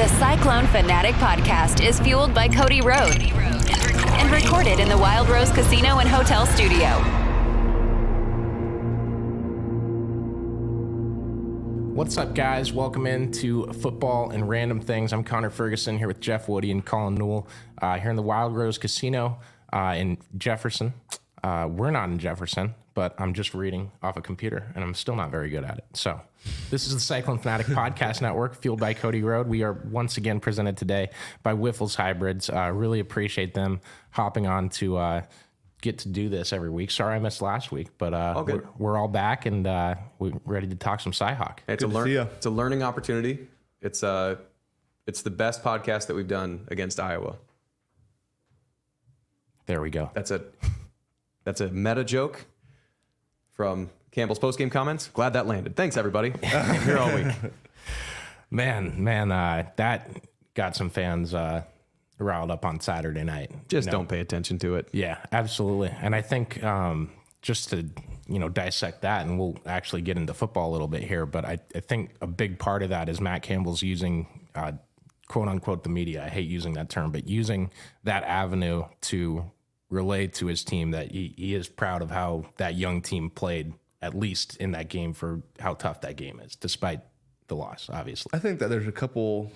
The Cyclone Fanatic Podcast is fueled by Cody Road and recorded in the Wild Rose Casino and Hotel Studio. What's up, guys? Welcome into Football and Random Things. I'm Connor Ferguson here with Jeff Woody and Colin Newell here in the Wild Rose Casino in Jefferson. We're not in Jefferson, but I'm just reading off a computer, and I'm still not very good at it. So this is the Cyclone Fanatic Podcast Network, fueled by Cody Road. We are once again presented today by Wiffles Hybrids. Really appreciate them hopping on to get to do this every week. Sorry I missed last week, but we're all back, and we're ready to talk some Cy-Hawk. It's a learning opportunity. It's the best podcast that we've done against Iowa. There we go. That's a meta joke from Campbell's postgame comments. Glad that landed. Thanks, everybody. I'm here all week. Man, that got some fans riled up on Saturday night. Don't pay attention to it. Yeah, absolutely. And I think just to dissect that, and we'll actually get into football a little bit here, but I think a big part of that is Matt Campbell's using quote-unquote the media. I hate using that term, but using that avenue to relayed to his team that he is proud of how that young team played, at least in that game, for how tough that game is, despite the loss, obviously. I think that there's a couple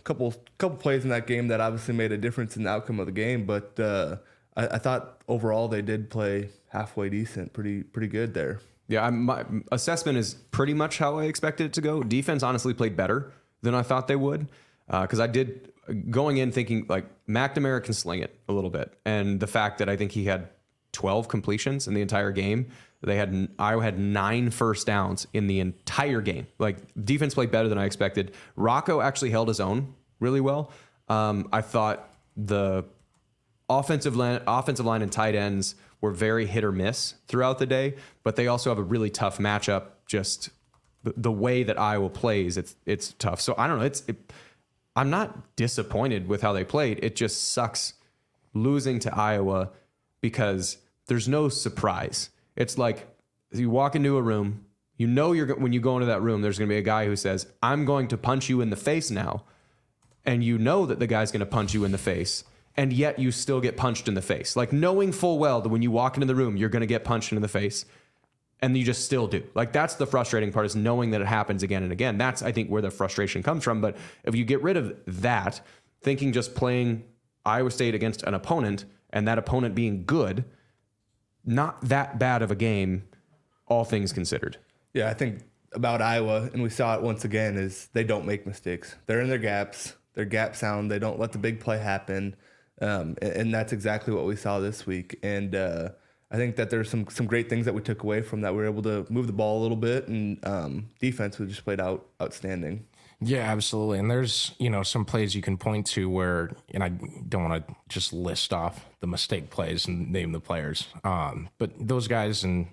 plays in that game that obviously made a difference in the outcome of the game, but I thought overall they did play halfway decent, pretty good there. Yeah, my assessment is pretty much how I expected it to go. Defense honestly played better than I thought they would, because I did... Going in thinking like McNamara can sling it a little bit, and the fact that I think he had 12 completions in the entire game, Iowa had 9 first downs in the entire game. Like, defense played better than I expected. Rocco actually held his own really well. I thought the offensive line and tight ends were very hit or miss throughout the day, but they also have a really tough matchup. Just the way that Iowa plays, it's tough. So I don't know. I'm not disappointed with how they played. It just sucks losing to Iowa because there's no surprise. It's like you walk into a room, when you go into that room, there's going to be a guy who says, I'm going to punch you in the face now. And you know that the guy's going to punch you in the face, and yet you still get punched in the face. Like, knowing full well that when you walk into the room, you're going to get punched in the face, and you just still do. Like, that's the frustrating part, is knowing that it happens again and again. That's, I think, where the frustration comes from. But if you get rid of that, thinking just playing Iowa State against an opponent and that opponent being good, not that bad of a game, all things considered. Yeah, I think about Iowa, and we saw it once again, is they don't make mistakes. They're in their gaps. They're gap sound. They don't let the big play happen. And that's exactly what we saw this week. And, I think that there's some great things that we took away from that. We were able to move the ball a little bit, and defense was just played out outstanding. Yeah, absolutely. And there's, some plays you can point to where, and I don't want to just list off the mistake plays and name the players, but those guys and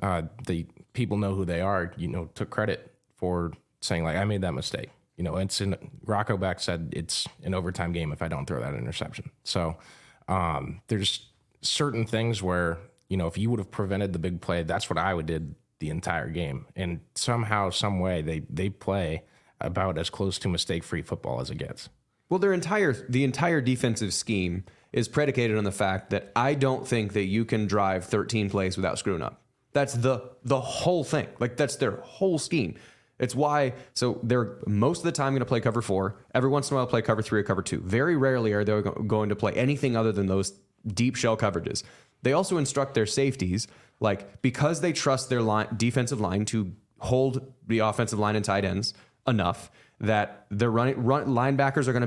the people know who they are, took credit for saying, like, I made that mistake. Rocco Beck said it's an overtime game if I don't throw that interception. So there's certain things where, if you would have prevented the big play, that's what Iowa did the entire game. And somehow, some way, they play about as close to mistake-free football as it gets. Well, the entire defensive scheme is predicated on the fact that I don't think that you can drive 13 plays without screwing up. That's the whole thing. Like, that's their whole scheme. It's why, so they're most of the time going to play cover 4. Every once in a while, play cover 3 or cover 2. Very rarely are they going to play anything other than those deep shell coverages. They also instruct their safeties, like, because they trust their defensive line to hold the offensive line and tight ends enough, that their linebackers are going to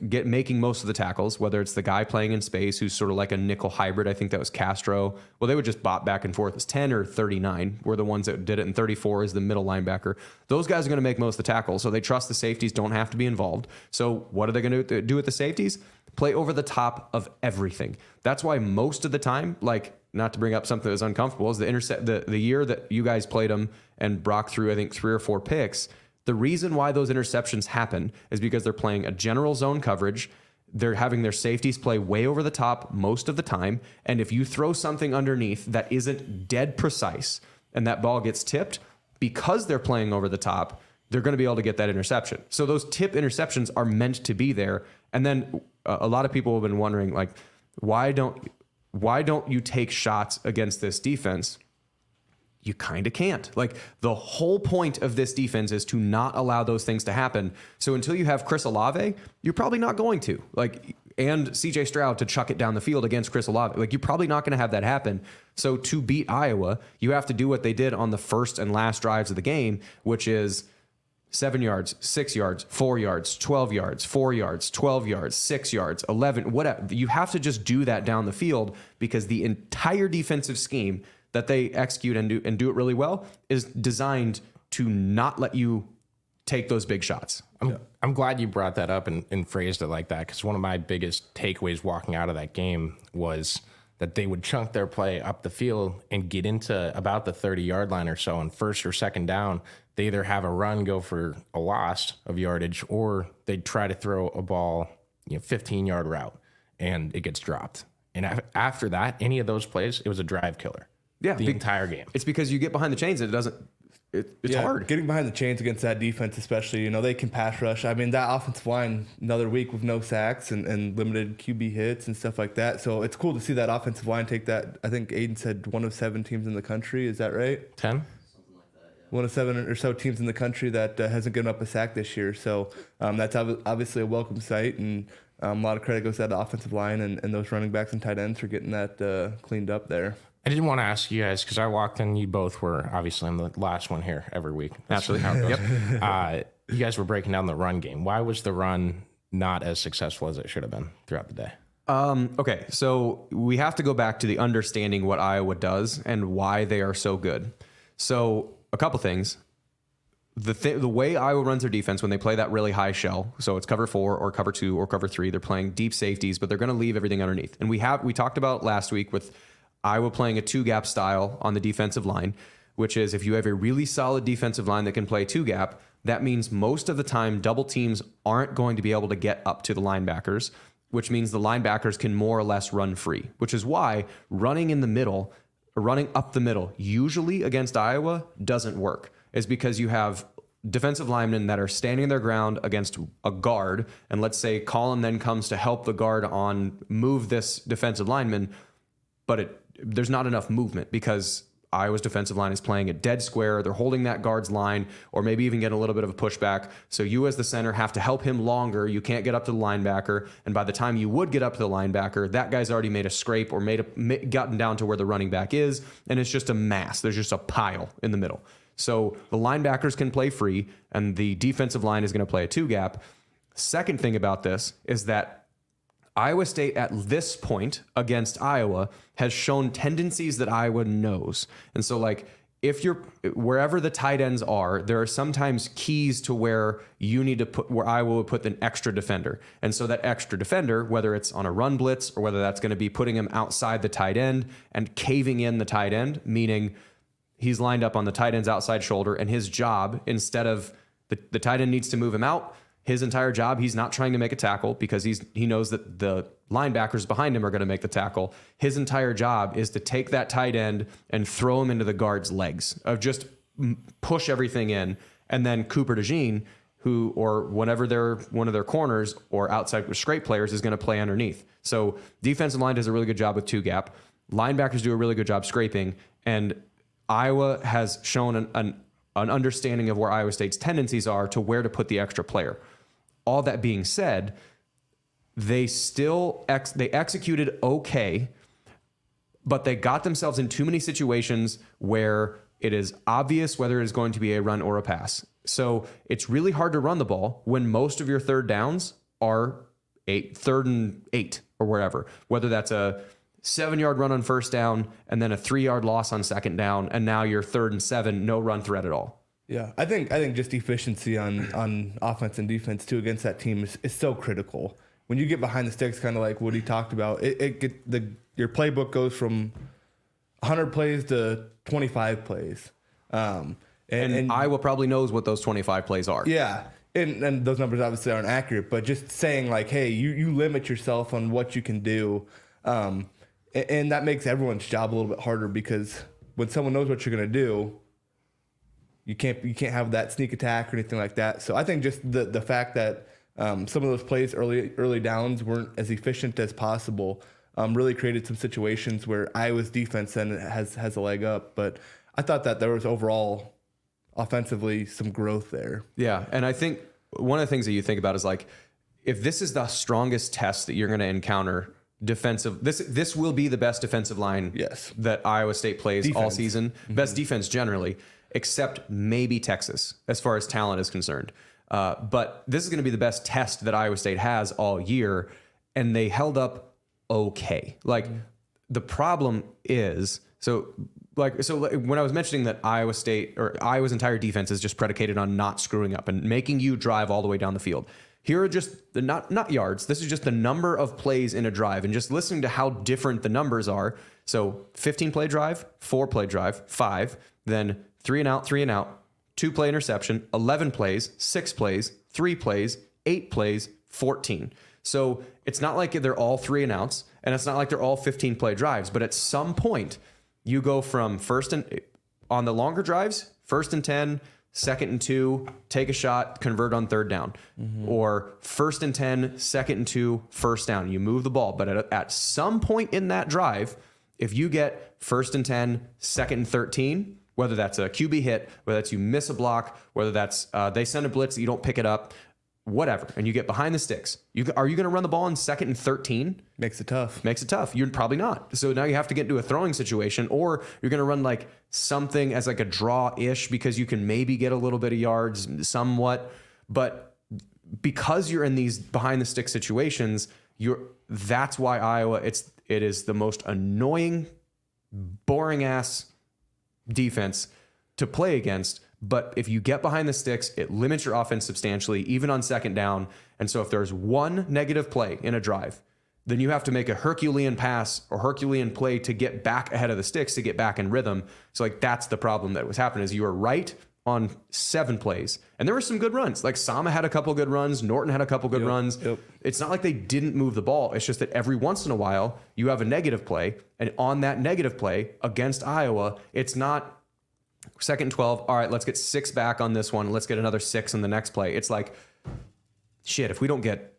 be making most of the tackles, whether it's the guy playing in space who's sort of like a nickel hybrid. I think that was Castro. Well, they would just bop back and forth. It's 10 or 39 were the ones that did it, and 34 is the middle linebacker. Those guys are going to make most of the tackles, so they trust the safeties don't have to be involved. So what are they going to do with the safeties? Play over the top of everything. That's why most of the time, like, not to bring up something that was uncomfortable, is the year that you guys played them and Brock threw, I think, 3 or 4 picks. The reason why those interceptions happen is because they're playing a general zone coverage. They're having their safeties play way over the top most of the time. And if you throw something underneath that isn't dead precise and that ball gets tipped, because they're playing over the top, they're going to be able to get that interception. So those tip interceptions are meant to be there. And then a lot of people have been wondering, like, why don't you take shots against this defense? You kind of can't. Like, the whole point of this defense is to not allow those things to happen. So until you have Chris Olave, you're probably not going to. Like, and CJ Stroud to chuck it down the field against Chris Olave. Like, you're probably not going to have that happen. So to beat Iowa, you have to do what they did on the first and last drives of the game, which is 7 yards, 6 yards, 4 yards, 12 yards, 4 yards, 12 yards, 6 yards, 11, whatever. You have to just do that down the field, because the entire defensive scheme that they execute and do it really well is designed to not let you take those big shots. I'm glad you brought that up and phrased it like that, because one of my biggest takeaways walking out of that game was that they would chunk their play up the field and get into about the 30-yard line or so on first or second down. They either have a run, go for a loss of yardage, or they try to throw a ball, 15-yard route, and it gets dropped. And after that, any of those plays, it was a drive killer. Yeah, the entire game. It's because you get behind the chains and it doesn't. It's hard getting behind the chains against that defense, especially. They can pass rush. I mean, that offensive line, another week with no sacks and limited QB hits and stuff like that. So it's cool to see that offensive line take that. I think Aiden said one of 7 teams in the country. Is that right? 10. One of 7 or so teams in the country that hasn't given up a sack this year. So that's obviously a welcome sight, and a lot of credit goes to the offensive line and those running backs and tight ends for getting that cleaned up there. I didn't want to ask you guys, because I walked in, you both were, obviously I'm the last one here every week. That's really how it goes. Yep. You guys were breaking down the run game. Why was the run not as successful as it should have been throughout the day? Okay, so we have to go back to the understanding what Iowa does and why they are so good. So a couple things. The way Iowa runs their defense when they play that really high shell, so it's cover 4 or cover 2 or cover 3, they're playing deep safeties, but they're going to leave everything underneath. And we talked about last week with Iowa playing a 2-gap style on the defensive line, which is if you have a really solid defensive line that can play 2-gap, that means most of the time double teams aren't going to be able to get up to the linebackers, which means the linebackers can more or less run free, which is why running up the middle, usually against Iowa, doesn't work, is because you have defensive linemen that are standing their ground against a guard, and let's say Colin then comes to help the guard move this defensive lineman, but there's not enough movement because Iowa's defensive line is playing a dead square. They're holding that guard's line, or maybe even getting a little bit of a pushback. So you as the center have to help him longer. You can't get up to the linebacker. And by the time you would get up to the linebacker, that guy's already made a scrape or gotten down to where the running back is. And it's just a mass. There's just a pile in the middle. So the linebackers can play free, and the defensive line is going to play a 2-gap. Second thing about this is that Iowa State at this point against Iowa has shown tendencies that Iowa knows. And so, like, if you're wherever the tight ends are, there are sometimes keys to where you need to put, where Iowa would put an extra defender. And so that extra defender, whether it's on a run blitz or whether that's going to be putting him outside the tight end and caving in the tight end, meaning he's lined up on the tight end's outside shoulder, and his job, instead of the tight end needs to move him out, his entire job, he's not trying to make a tackle because he knows that the linebackers behind him are going to make the tackle. His entire job is to take that tight end and throw him into the guard's legs, of just push everything in. And then Cooper DeJean, or whenever they're one of their corners or outside scrape players, is going to play underneath. So defensive line does a really good job with 2-gap. Linebackers do a really good job scraping. And Iowa has shown an understanding of where Iowa State's tendencies are to where to put the extra player. All that being said, they still they executed okay, but they got themselves in too many situations where it is obvious whether it is going to be a run or a pass. So it's really hard to run the ball when most of your third downs are 3rd and 8 or wherever, whether that's a 7-yard run on first down and then a 3-yard loss on second down, and now you're 3rd and 7, no run threat at all. Yeah, I think just efficiency on offense and defense too against that team is so critical. When you get behind the sticks, kind of like Woody talked about, your playbook goes from 100 plays to 25 plays. And Iowa probably knows what those 25 plays are. Yeah, and those numbers obviously aren't accurate, but just saying like, hey, you limit yourself on what you can do, and that makes everyone's job a little bit harder, because when someone knows what you're going to do, You can't have that sneak attack or anything like that. So I think just the fact that some of those plays early downs weren't as efficient as possible really created some situations where Iowa's defense then has a leg up. But I thought that there was overall offensively some growth there. Yeah, and I think one of the things that you think about is like, if this is the strongest test that you're going to encounter defensive, this will be the best defensive line that Iowa State plays all season. Mm-hmm. Best defense generally, except maybe Texas as far as talent is concerned. But this is going to be the best test that Iowa State has all year, and they held up okay. Like the problem is, so when I was mentioning that Iowa State or Iowa's entire defense is just predicated on not screwing up and making you drive all the way down the field. Here are just the not yards. This is just the number of plays in a drive, and just listening to how different the numbers are. So 15-play drive, 4-play drive, 5, then 3 and out, 2-play interception, 11 plays, 6 plays, 3 plays, 8 plays, 14. So it's not like they're all 3 and outs, and it's not like they're all 15-play drives, but at some point you go from on the longer drives, 1st and 10, 2nd and 2, take a shot, convert on 3rd down. Mm-hmm. Or 1st and 10, 2nd and 2, 1st down. You move the ball. But at some point in that drive, if you get 1st and 10, 2nd and 13, whether that's a QB hit, whether that's you miss a block, whether that's they send a blitz that you don't pick it up, whatever, and you get behind the sticks, are you going to run the ball in 2nd and 13? Makes it tough. You're probably not. So now you have to get into a throwing situation, or you're going to run like something as like a draw-ish because you can maybe get a little bit of yards somewhat. But because you're in these behind the stick situations, that's why Iowa, it is the most annoying, boring ass defense to play against. But if you get behind the sticks, it limits your offense substantially, even on 2nd down. And so if there's one negative play in a drive, then you have to make a Herculean pass or Herculean play to get back ahead of the sticks, to get back in rhythm. So like, that's the problem that was happening, is you were right on 7 plays. And there were some good runs. Like Sama had a couple good runs. Norton had a couple good runs. Yep. It's not like they didn't move the ball. It's just that every once in a while you have a negative play. And on that negative play against Iowa, it's not 2nd and 12. All right, let's get 6 back on this one. Let's get another 6 on the next play. It's like, shit, if we don't get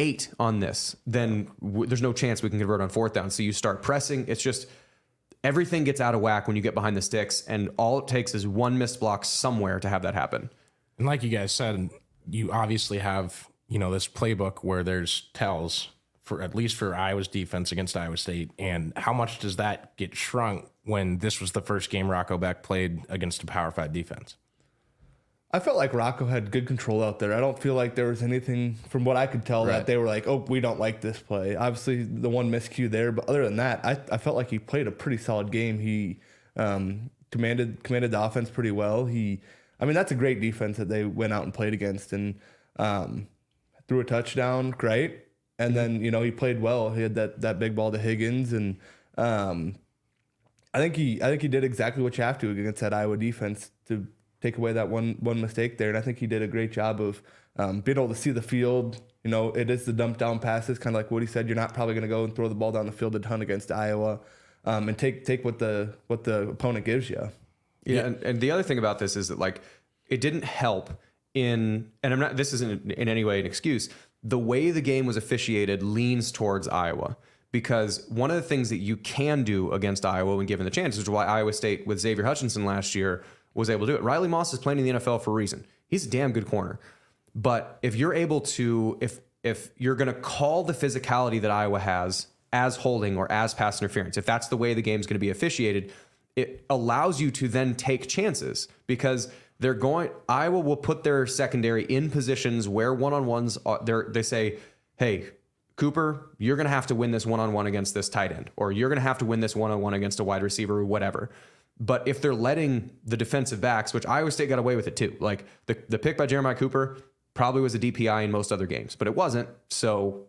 8 on this, then there's no chance we can convert on 4th down. So you start pressing. It's just everything gets out of whack when you get behind the sticks, and all it takes is one missed block somewhere to have that happen. And like you guys said, you obviously have, this playbook where there's tells for at least for Iowa's defense against Iowa State. And how much does that get shrunk when this was the first game Rocco Beck played against a Power 5 defense? I felt like Rocco had good control out there. I don't feel like there was anything, from what I could tell, that they were like, oh, we don't like this play. Obviously, the one miscue there, but other than that, I felt like he played a pretty solid game. He commanded the offense pretty well. That's a great defense that they went out and played against, and threw a touchdown, great. And then, he played well. He had that big ball to Higgins, and I think he did exactly what you have to against that Iowa defense to take away that one mistake there. And I think he did a great job of being able to see the field. It is the dump down passes, kind of like Woody said. You're not probably going to go and throw the ball down the field a ton against Iowa, and take what the opponent gives you. Yeah, and the other thing about this is that like it didn't help in, and I'm not. This isn't in any way an excuse. The way the game was officiated leans towards Iowa. Because one of the things that you can do against Iowa when given the chance, which is why Iowa State with Xavier Hutchinson last year was able to do it. Riley Moss is playing in the NFL for a reason. He's a damn good corner. But if you're able to, if you're going to call the physicality that Iowa has as holding or as pass interference, if that's the way the game's going to be officiated, it allows you to then take chances, because Iowa will put their secondary in positions where one-on-ones are. They say, hey, Cooper, you're going to have to win this one-on-one against this tight end, or you're going to have to win this one-on-one against a wide receiver or whatever. But if they're letting the defensive backs, which Iowa State got away with it too, like the pick by Jeremiah Cooper probably was a DPI in most other games, but it wasn't. So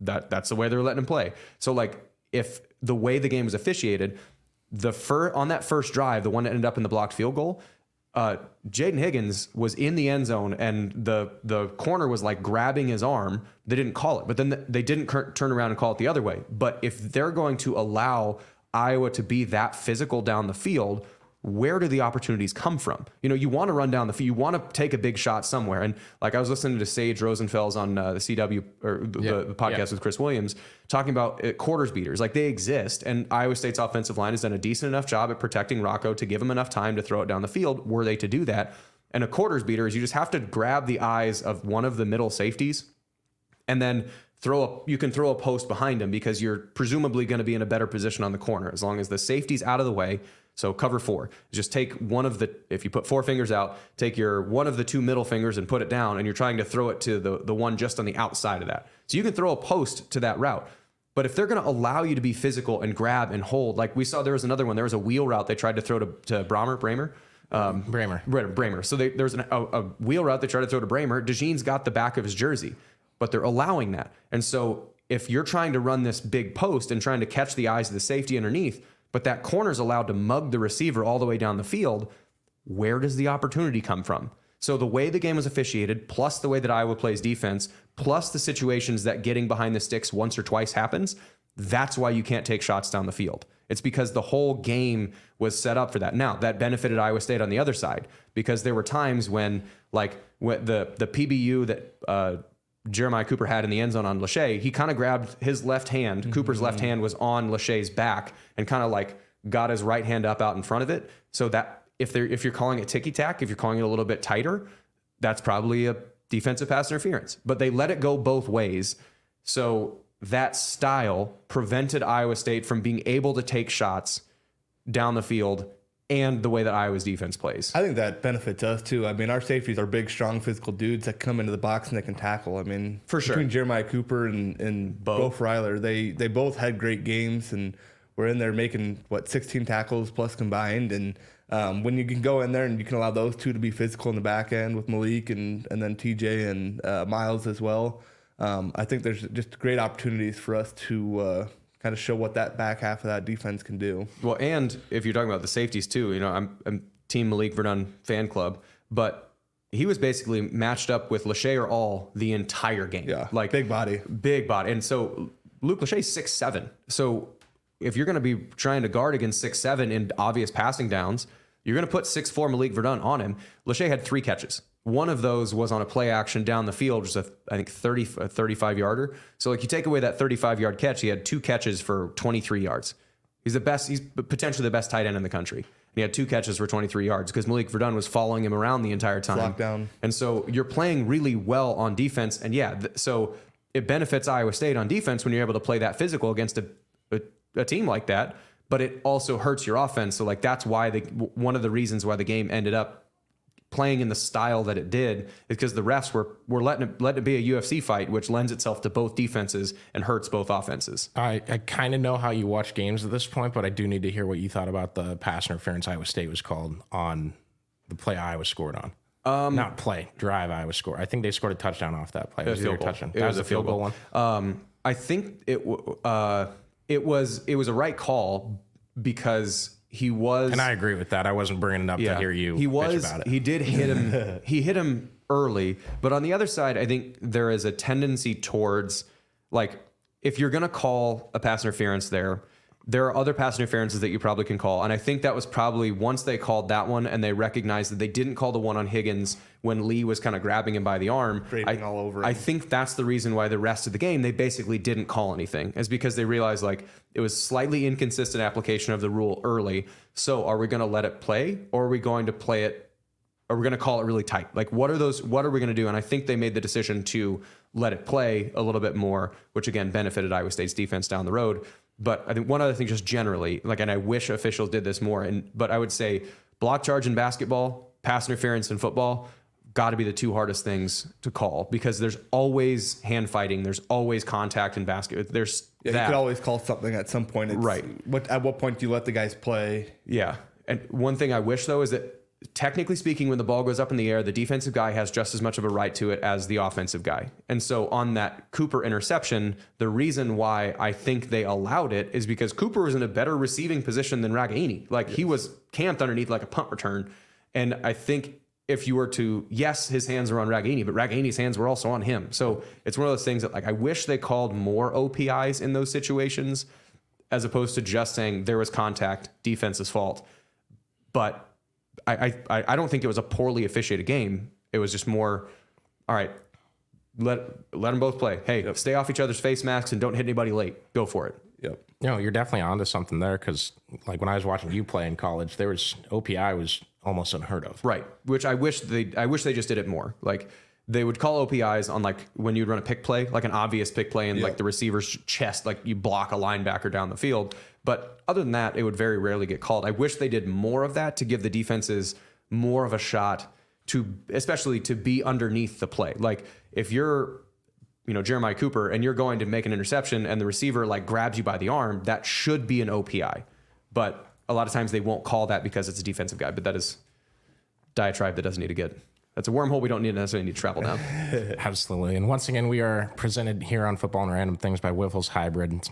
that's the way they're letting him play. So like, if the way the game was officiated, on that first drive, the one that ended up in the blocked field goal, Jaden Higgins was in the end zone, and the corner was like grabbing his arm. They didn't call it, but then they didn't turn around and call it the other way. But if they're going to allow Iowa to be that physical down the field, where do the opportunities come from? You know, you want to run down the field, you want to take a big shot somewhere. And like I was listening to Sage Rosenfels on the CW or the podcast with Chris Williams talking about quarters beaters, like they exist. And Iowa State's offensive line has done a decent enough job at protecting Rocco to give him enough time to throw it down the field. Were they to do that? And a quarters beater is you just have to grab the eyes of one of the middle safeties and then you can throw a post behind him because you're presumably going to be in a better position on the corner as long as the safety's out of the way. So cover four, just take if you put four fingers out, take one of the two middle fingers and put it down, and you're trying to throw it to the one just on the outside of that. So you can throw a post to that route. But if they're going to allow you to be physical and grab and hold, like we saw, there was another one, there was a wheel route they tried to throw to Bramer. Bramer. So there's a wheel route they tried to throw to Bramer. DeJean's got the back of his jersey, but they're allowing that. And so if you're trying to run this big post and trying to catch the eyes of the safety underneath, but that corner's allowed to mug the receiver all the way down the field, where does the opportunity come from? So the way the game was officiated, plus the way that Iowa plays defense, plus the situations that getting behind the sticks once or twice happens, that's why you can't take shots down the field. It's because the whole game was set up for that. Now, that benefited Iowa State on the other side because there were times when, like, the PBU that Jeremiah Cooper had in the end zone on Lachey, he kind of grabbed his left hand. Mm-hmm. Cooper's left hand was on Lachey's back and kind of, like, got his right hand up out in front of it. So that if you're calling it ticky-tack, if you're calling it a little bit tighter, that's probably a defensive pass interference. But they let it go both ways. So that style prevented Iowa State from being able to take shots down the field and the way that Iowa's defense plays. I think that benefits us, too. I mean, our safeties are big, strong, physical dudes that come into the box and they can tackle. I mean, for sure. Between Jeremiah Cooper and Bo Freiler, they both had great games and were in there making, 16 tackles plus combined. And when you can go in there and you can allow those two to be physical in the back end with Malik and then TJ and Miles as well, I think there's just great opportunities for us to kind of show what that back half of that defense can do. Well, and if you're talking about the safeties too, you know, I'm Team Malik Verdun fan club, but he was basically matched up with Lachey or all the entire game. Yeah, like big body. And so Luke Lachey 6'7". So if you're going to be trying to guard against 6'7" in obvious passing downs, you're going to put 6'4" Malik Verdun on him. Lachey had 3 catches. One of those was on a play action down the field, just a 35-yarder. So like you take away that 35-yard catch, he had 2 catches for 23 yards. He's the best. He's potentially the best tight end in the country. And he had 2 catches for 23 yards because Malik Verdun was following him around the entire time. Lockdown. And so you're playing really well on defense. And yeah, so it benefits Iowa State on defense when you're able to play that physical against a team like that. But it also hurts your offense. So like that's why one of the reasons why the game ended up playing in the style that it did is because the refs were letting it be a UFC fight, which lends itself to both defenses and hurts both offenses. I kind of know how you watch games at this point, but I do need to hear what you thought about the pass interference Iowa State was called on the play Iowa scored on. Not play, drive Iowa scored. I think they scored a touchdown off that play. It was a touchdown. That was a field goal one. I think it was a right call because he was, and I agree with that. I wasn't bringing it up to hear you. He was. Bitch about it. He did hit him. He hit him early, but on the other side, I think there is a tendency towards, like, if you're going to call a pass interference, there are other pass interferences that you probably can call. And I think that was probably once they called that one and they recognized that they didn't call the one on Higgins when Lee was kind of grabbing him by the arm. All over. I think that's the reason why the rest of the game they basically didn't call anything, is because they realized like it was slightly inconsistent application of the rule early. So are we going to let it play, or are we going to play it? Are we going to call it really tight? Like what are we going to do? And I think they made the decision to let it play a little bit more, which again benefited Iowa State's defense down the road. But I think one other thing, just generally, like, and I wish officials did this more, but I would say block charge in basketball, pass interference in football, got to be the two hardest things to call, because there's always hand fighting, there's always contact in basketball. You could always call something at some point. At what point do you let the guys play? Yeah, and one thing I wish though is that, technically speaking, when the ball goes up in the air, the defensive guy has just as much of a right to it as the offensive guy. And so on that Cooper interception, the reason why I think they allowed it is because Cooper was in a better receiving position than Raganny. Like he was camped underneath like a punt return. And I think if you were to, yes, his hands are on Raganny, but Raganny's hands were also on him. So it's one of those things that, like, I wish they called more OPIs in those situations as opposed to just saying there was contact, defense's fault. But I don't think it was a poorly officiated game. It was just more, all right, let them both play. Hey, Stay off each other's face masks and don't hit anybody late. Go for it. Yep. No, you're definitely onto something there because, like, when I was watching you play in college, there was OPI was almost unheard of. Right. Which I wish they just did it more. Like, they would call OPIs on, like, when you'd run a pick play, like an obvious pick play in like the receiver's chest, like you block a linebacker down the field. But other than that, it would very rarely get called. I wish they did more of that to give the defenses more of a shot to, especially to be underneath the play. Like, if you're, you know, Jeremiah Cooper and you're going to make an interception and the receiver, like, grabs you by the arm, that should be an OPI. But a lot of times they won't call that because it's a defensive guy. But that is diatribe that doesn't need to get. That's a wormhole we don't necessarily need to travel down. Absolutely. And once again, we are presented here on Football and Random Things by Wiffles Hybrid.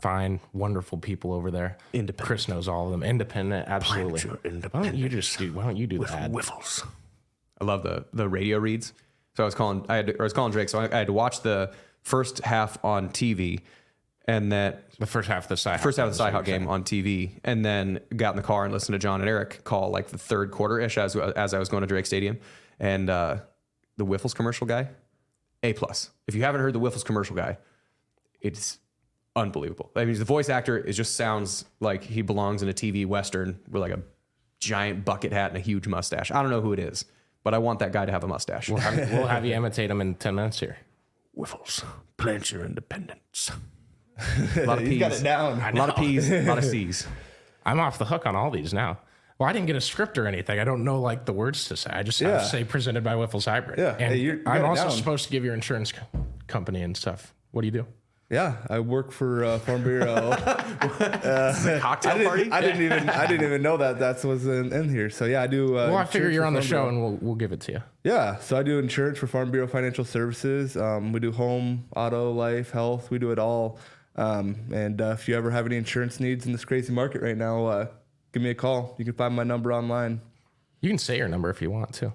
Fine, wonderful people over there. Independent. Chris knows all of them. Independent, absolutely. Independent. Why don't you do that? Wiffles. I love the radio reads. So I was calling Drake. So I had to watch the first half on TV, and that the first half of the Cy-Hawk game on TV, and then got in the car and listened to John and Eric call, like, the third quarter ish as I was going to Drake Stadium. And the Wiffles commercial guy, A+. If you haven't heard the Wiffles commercial guy, it's unbelievable. I mean, the voice actor, it just sounds like he belongs in a TV Western with, like, a giant bucket hat and a huge mustache. I don't know who it is, but I want that guy to have a mustache. We'll have you imitate him in 10 minutes here. Wiffles, plant your independence. A lot of P's. You got it down. A lot of P's, a lot of C's. I'm off the hook on all these now. Well, I didn't get a script or anything. I don't know, like, the words to say. I just have to say presented by Wiffles Hybrid. Yeah. And hey, you I'm also down. Supposed to give your insurance company and stuff. What do you do? Yeah, I work for Farm Bureau. This is a cocktail party? I didn't even know that was in here. So yeah, I do. Well, I figure you're on the show and we'll give it to you. Yeah, so I do insurance for Farm Bureau Financial Services. We do home, auto, life, health. We do it all. And if you ever have any insurance needs in this crazy market right now, give me a call. You can find my number online. You can say your number if you want to.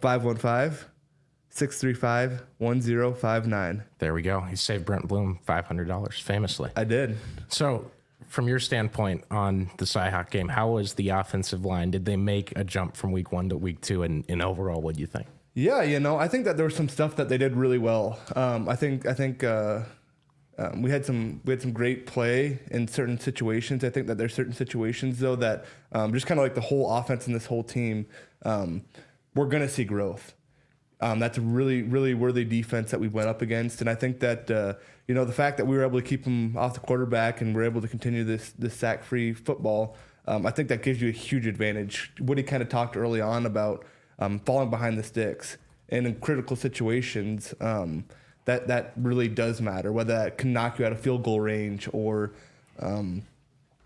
515-635-1059. There we go. He saved Brent Bloom $500, famously. I did. So from your standpoint on the Cy-Hawk game, how was the offensive line? Did they make a jump from week one to week two? And overall, what do you think? Yeah, you know, I think that there was some stuff that they did really well. I think we had some great play in certain situations. I think that there's certain situations, though, that just kind of like the whole offense and this whole team, we're going to see growth. That's a really, really worthy defense that we went up against. And I think that, you know, the fact that we were able to keep them off the quarterback and we're able to continue this sack-free football, I think that gives you a huge advantage. Woody kind of talked early on about falling behind the sticks. And in critical situations, that really does matter, whether that can knock you out of field goal range or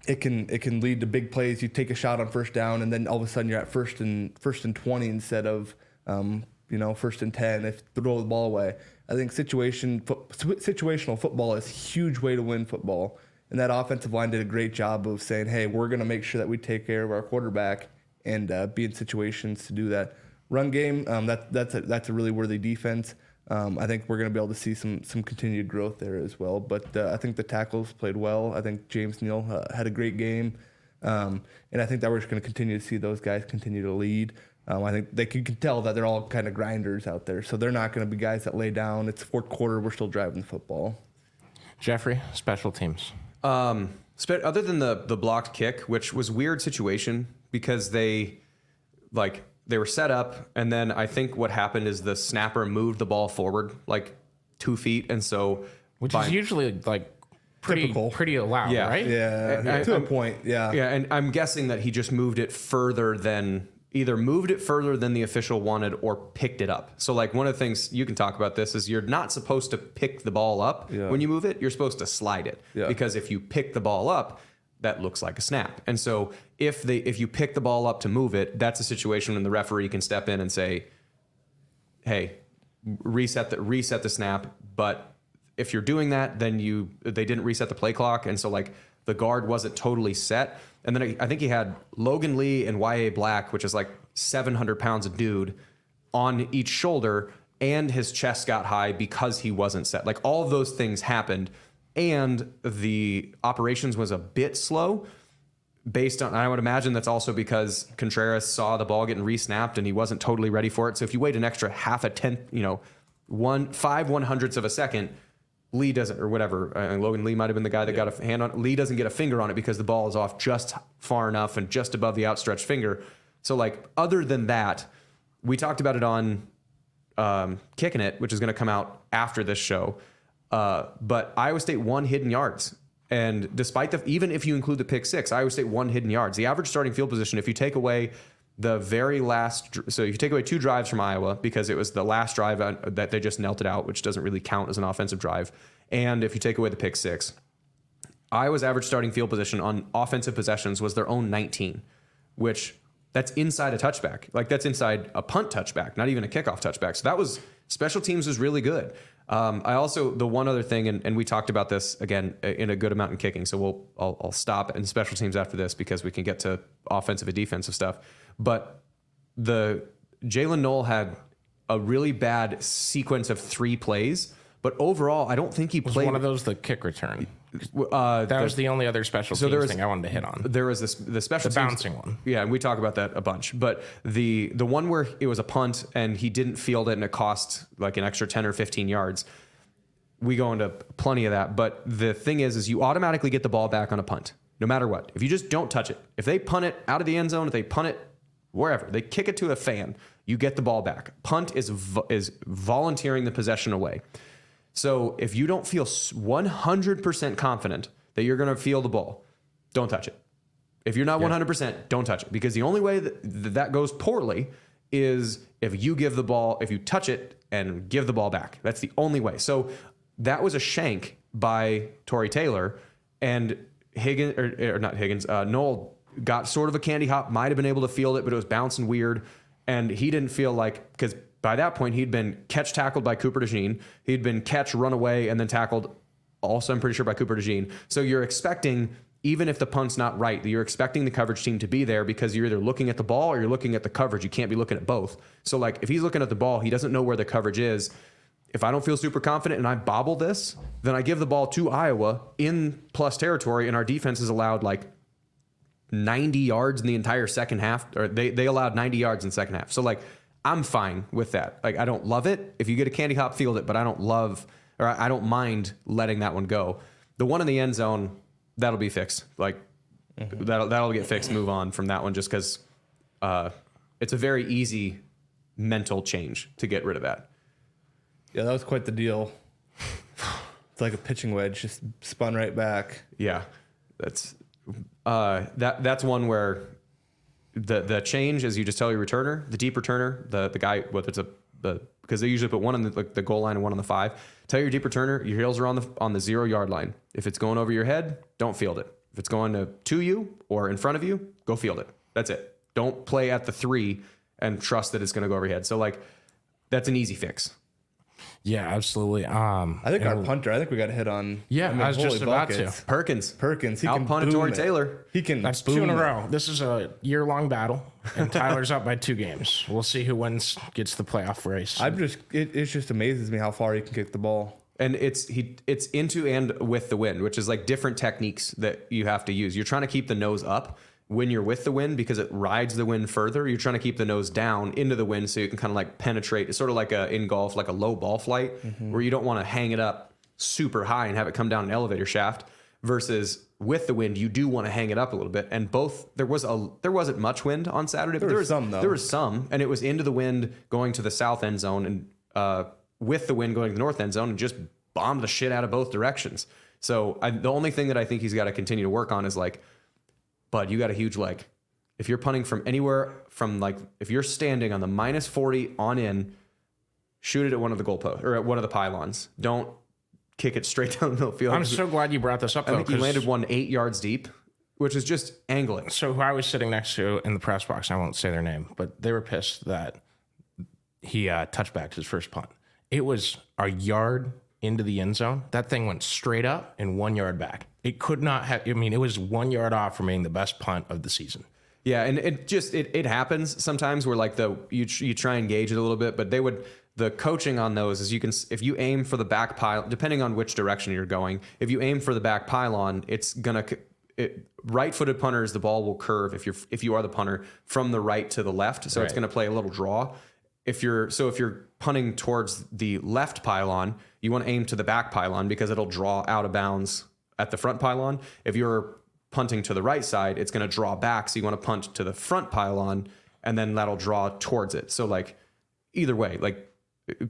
it can lead to big plays. You take a shot on first down and then all of a sudden you're at first and 20 instead of first and 10 if you throw the ball away. I think situational football is a huge way to win football, and that offensive line did a great job of saying, hey, we're going to make sure that we take care of our quarterback and be in situations to do that. Run game, that's a really worthy defense. I think we're going to be able to see some continued growth there as well. But I think the tackles played well. I think James Neal had a great game. And I think that we're just going to continue to see those guys continue to lead. I think they can tell that they're all kind of grinders out there. So they're not going to be guys that lay down. It's fourth quarter. We're still driving the football. Jeffrey, special teams. Other than the blocked kick, which was a weird situation because they were set up, and then I think what happened is the snapper moved the ball forward like 2 feet, and so which is usually like pretty allowed, right? Yeah, to a point, yeah. Yeah, and I'm guessing that he just moved it further than the official wanted or picked it up. So, like, one of the things you can talk about this is you're not supposed to pick the ball up when you move it. You're supposed to slide it because if you pick the ball up, that looks like a snap. And so if you pick the ball up to move it, that's a situation when the referee can step in and say, hey, reset the snap. But if you're doing that, then they didn't reset the play clock. And so, like, the guard wasn't totally set. And then I think he had Logan Lee and YA Black, which is like 700 pounds of dude, on each shoulder, and his chest got high because he wasn't set. Like, all of those things happened. And the operations was a bit slow. based on, I would imagine that's also because Contreras saw the ball getting re-snapped and he wasn't totally ready for it. So if you wait an extra half a tenth, you know, 1/5 one-hundredths of a second, Lee doesn't, or whatever. Logan Lee might have been the guy that got a hand on it. Lee doesn't get a finger on it because the ball is off just far enough and just above the outstretched finger. So, like, other than that, we talked about it on Kicking It, which is going to come out after this show. But Iowa State won hidden yards. And despite the, even if you include the pick six, Iowa State won hidden yards. The average starting field position, if you take away the very last, so if you take away two drives from Iowa, because it was the last drive that they just knelt it out, which doesn't really count as an offensive drive. And if you take away the pick six, Iowa's average starting field position on offensive possessions was their own 19, which that's inside a touchback. Like, that's inside a punt touchback, not even a kickoff touchback. So that was, special teams was really good. I also, the one other thing, and we talked about this again in a good amount in kicking, so I'll stop in special teams after this because we can get to offensive and defensive stuff. But the Jalen Knoll had a really bad sequence of three plays, but overall, I don't think he played. Was one of those the kick return? That was the only other special teams thing I wanted to hit on. There was the special teams, bouncing one. Yeah, and we talk about that a bunch. But the one where it was a punt and he didn't field it and it cost like an extra 10 or 15 yards. We go into plenty of that. But the thing is you automatically get the ball back on a punt, no matter what. If you just don't touch it, if they punt it out of the end zone, if they punt it wherever, they kick it to a fan, you get the ball back. Punt is volunteering the possession away. So if you don't feel 100% confident that you're going to field the ball, don't touch it. If you're not 100%, don't touch it. Because the only way that goes poorly is if you give the ball, if you touch it and give the ball back. That's the only way. So that was a shank by Torrey Taylor, and Knoll got sort of a candy hop, might have been able to field it, but it was bouncing weird. And he didn't feel like, because by that point, he'd been catch tackled by Cooper DeJean. He'd been catch run away and then tackled also, I'm pretty sure, by Cooper DeJean. So you're expecting, even if the punt's not right, you're expecting the coverage team to be there because you're either looking at the ball or you're looking at the coverage. You can't be looking at both. So like if he's looking at the ball, he doesn't know where the coverage is. If I don't feel super confident and I bobble this, then I give the ball to Iowa in plus territory and our defense is allowed like 90 yards in the entire second half, or they allowed 90 yards in the second half. So like, I'm fine with that. Like, I don't love it. If you get a candy hop, field it, but I don't love, or I don't mind letting that one go. The one in the end zone, that'll be fixed. Like that'll get fixed. Move on from that one just because it's a very easy mental change to get rid of that. Yeah, that was quite the deal. It's like a pitching wedge, just spun right back. Yeah, that's one where the change is you just tell your returner, the deep returner, the guy, whether it's because they usually put one on the goal line and one on the 5. Tell your deep returner your heels are on the 0 yard line. If it's going over your head, don't field it. If it's going to you or in front of you, go field it. That's it. Don't play at the 3 and trust that it's going to go over your head. So like that's an easy fix. Yeah, absolutely. I think our punter, we got a hit on. Yeah, I was just about to. Perkins. He can punt Torrey Taylor. He can. That's 2 in a row. This is a year-long battle, and Tyler's up by 2 games. We'll see who wins, gets the playoff race. It just amazes me how far he can kick the ball. And it's into and with the wind, which is like different techniques that you have to use. You're trying to keep the nose up when you're with the wind because it rides the wind further. You're trying to keep the nose down into the wind so you can kind of like penetrate. It's sort of like in golf, like a low ball flight where you don't want to hang it up super high and have it come down an elevator shaft versus with the wind. You do want to hang it up a little bit. And both there wasn't much wind on Saturday, but there was some, and it was into the wind going to the south end zone and with the wind going to the north end zone and just bombed the shit out of both directions. So the only thing that I think he's got to continue to work on is like, but you got a huge leg. If you're punting from anywhere, if you're standing on the minus 40 on in, shoot it at one of the goalposts or at one of the pylons. Don't kick it straight down the middle field. I'm so glad you brought this up, though. I think he landed one 8 yards deep, which is just angling. So who I was sitting next to in the press box, I won't say their name, but they were pissed that he touchbacked his first punt. It was a yard into the end zone. That thing went straight up and 1 yard back. It could not have, I mean, it was 1 yard off from being the best punt of the season. Yeah, and it just, it happens sometimes where like you try and gauge it a little bit, but the coaching on those is if you aim for the back pylon, depending on which direction you're going, if you aim for the back pylon, it's going to, right-footed punters, the ball will curve if you are the punter from the right to the left. So right. It's going to play a little draw. If you're punting towards the left pylon, you want to aim to the back pylon because it'll draw out of bounds at the front pylon. If you're punting to the right side, it's going to draw back. So you want to punt to the front pylon, and then that'll draw towards it. So like either way, like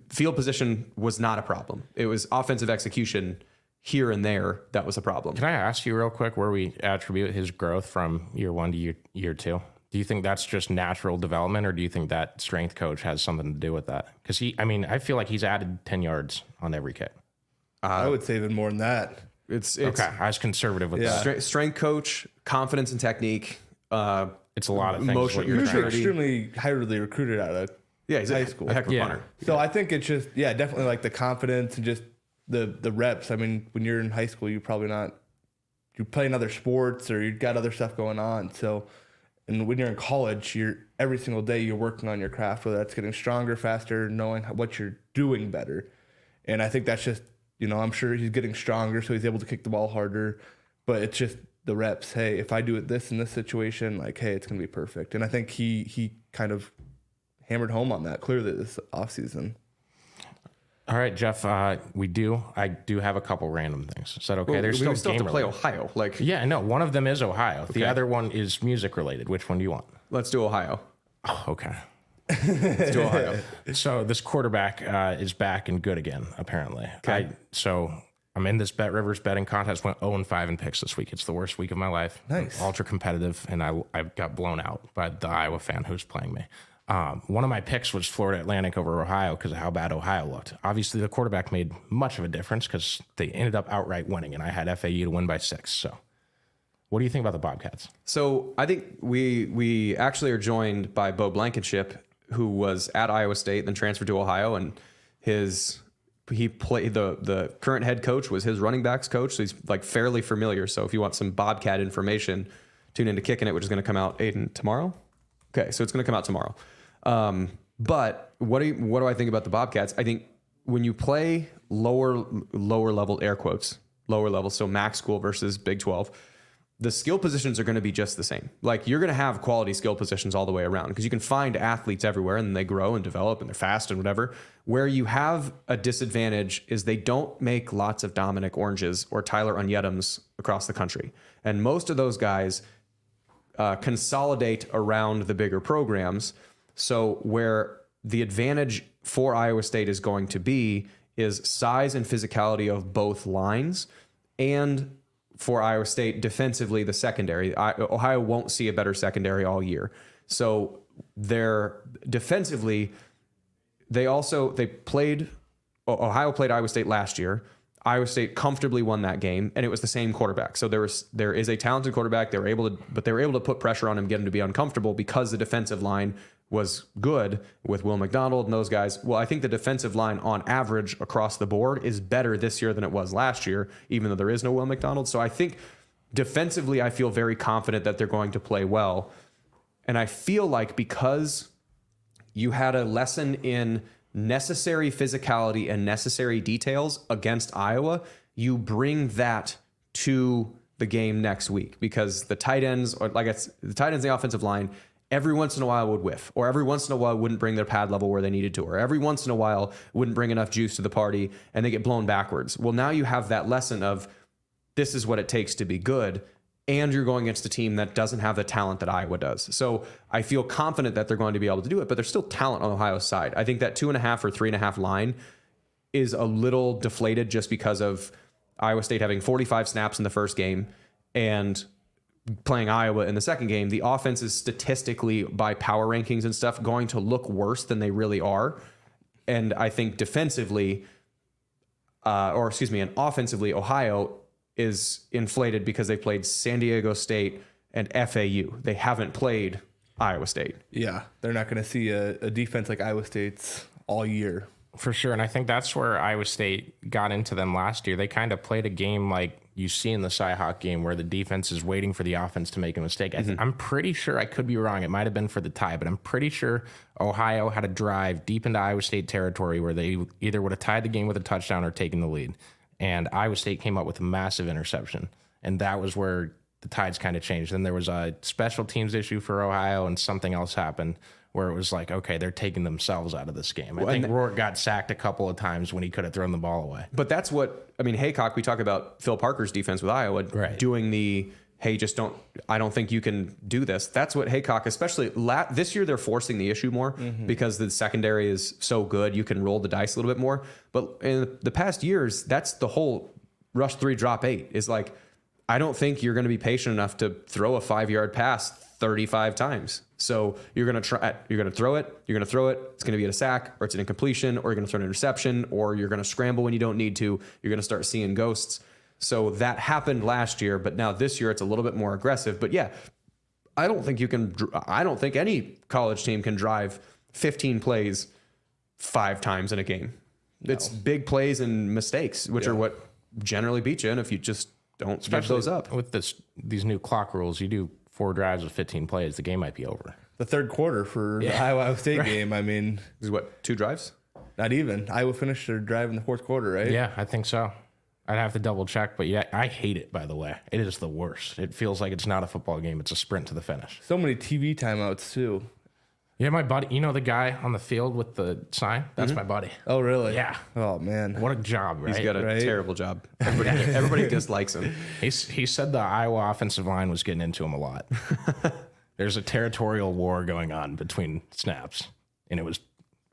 field position was not a problem. It was offensive execution here and there that was a problem. Can I ask you real quick where we attribute his growth from year one to year two? Do you think that's just natural development, or do you think that strength coach has something to do with that? Because I feel like he's added 10 yards on every kick. I would say even more than that. It's okay. I was conservative with that. Strength coach, confidence and technique. It's a lot of things. Emotional. He was extremely highly recruited out of high school. A heck of a punter. So I think it's just definitely like the confidence and just the reps. I mean, when you're in high school, you're probably not playing other sports or you've got other stuff going on. So. And when you're in college, every single day you're working on your craft, whether that's getting stronger, faster, knowing what you're doing better. And I think that's just, I'm sure he's getting stronger, so he's able to kick the ball harder. But it's just the reps. Hey, if I do it this in this situation, like, hey, it's going to be perfect. And I think he kind of hammered home on that clearly this offseason. All right, Jeff. I do have a couple random things. Is that okay? Well, we still have to play Ohio. One of them is Ohio. Okay. The other one is music related. Which one do you want? Let's do Ohio. Oh, okay. Let's do Ohio. So this quarterback is back and good again, apparently. Okay. So I'm in this Bet Rivers betting contest. Went 0-5 in picks this week. It's the worst week of my life. Nice. I'm ultra competitive, and I got blown out by the Iowa fan who's playing me. One of my picks was Florida Atlantic over Ohio because of how bad Ohio looked. Obviously, the quarterback made much of a difference because they ended up outright winning, and I had FAU to win by 6. So what do you think about the Bobcats? So I think we actually are joined by Bo Blankenship, who was at Iowa State, then transferred to Ohio, and he played the current head coach was his running backs coach, so he's like fairly familiar. So if you want some Bobcat information, tune into Kicking It, which is going to come out, Aiden, tomorrow. Okay, so it's going to come out tomorrow. But what do I think about the Bobcats? I think when you play lower level, air quotes, lower level, so MAC school versus Big 12, the skill positions are going to be just the same. Like, you're going to have quality skill positions all the way around because you can find athletes everywhere and they grow and develop and they're fast and whatever. Where you have a disadvantage is they don't make lots of Dominic Oranges or Tyler Onyedums across the country. And most of those guys consolidate around the bigger programs. So where the advantage for Iowa State is going to be is size and physicality of both lines. And for Iowa State, defensively, the secondary. Ohio won't see a better secondary all year. So they're defensively, Ohio played Iowa State last year. Iowa State comfortably won that game, and it was the same quarterback. So there is a talented quarterback. They were able to put pressure on him, get him to be uncomfortable because the defensive line was good with Will McDonald and those guys. Well, I think the defensive line on average across the board is better this year than it was last year, even though there is no Will McDonald. So I think defensively, I feel very confident that they're going to play well. And I feel like because you had a lesson in necessary physicality and necessary details against Iowa, you bring that to the game next week because the tight ends, the offensive line, every once in a while would whiff, or every once in a while wouldn't bring their pad level where they needed to, or every once in a while wouldn't bring enough juice to the party, and they get blown backwards. Well, now you have that lesson of this is what it takes to be good, and you're going against a team that doesn't have the talent that Iowa does. So I feel confident that they're going to be able to do it, but there's still talent on Ohio's side. I think that 2.5 or 3.5 line is a little deflated just because of Iowa State having 45 snaps in the first game and playing Iowa in the second game. The offense is statistically, by power rankings and stuff, going to look worse than they really are. And I think offensively, Ohio is inflated because they played San Diego State and FAU. They haven't played Iowa State. Yeah, they're not going to see a defense like Iowa State's all year. For sure, and I think that's where Iowa State got into them last year. They kind of played a game like you see in the Cy-Hawk game where the defense is waiting for the offense to make a mistake. I'm pretty sure, I could be wrong, it might have been for the tie, but I'm pretty sure Ohio had a drive deep into Iowa State territory where they either would have tied the game with a touchdown or taken the lead. And Iowa State came up with a massive interception. And that was where the tides kind of changed. Then there was a special teams issue for Ohio, and something else happened where it was like, okay, they're taking themselves out of this game. I think Rourke got sacked a couple of times when he could have thrown the ball away. But that's what, I mean, Haycock, we talk about Phil Parker's defense with Iowa, right, doing the, hey, just don't, I don't think you can do this. That's what Haycock, especially this year, they're forcing the issue more because the secondary is so good. You can roll the dice a little bit more. But in the past years, that's the whole rush 3, drop 8 is like, I don't think you're going to be patient enough to throw a 5-yard pass 35 times. So you're going to throw it. It's going to be at a sack, or it's an incompletion, or you're going to throw an interception, or you're going to scramble when you don't need to. You're going to start seeing ghosts. So that happened last year, but now this year it's a little bit more aggressive. But yeah, I don't think any college team can drive 15 plays 5 times in a game. No. It's big plays and mistakes, which are what generally beat you. And if you just don't give those up with these new clock rules, you do 4 drives with 15 plays, the game might be over. The third quarter for the Iowa State game. I mean, this is what, 2 drives? Not even. Iowa finished their drive in the fourth quarter, right? Yeah, I think so. I'd have to double check, but yeah, I hate it, by the way. It is the worst. It feels like it's not a football game. It's a sprint to the finish. So many TV timeouts, too. Yeah, my buddy, you know the guy on the field with the sign? That's my buddy. Oh, really? Yeah. Oh, man. What a job, right? He's got a terrible job. Everybody dislikes him. He said the Iowa offensive line was getting into him a lot. There's a territorial war going on between snaps, and it was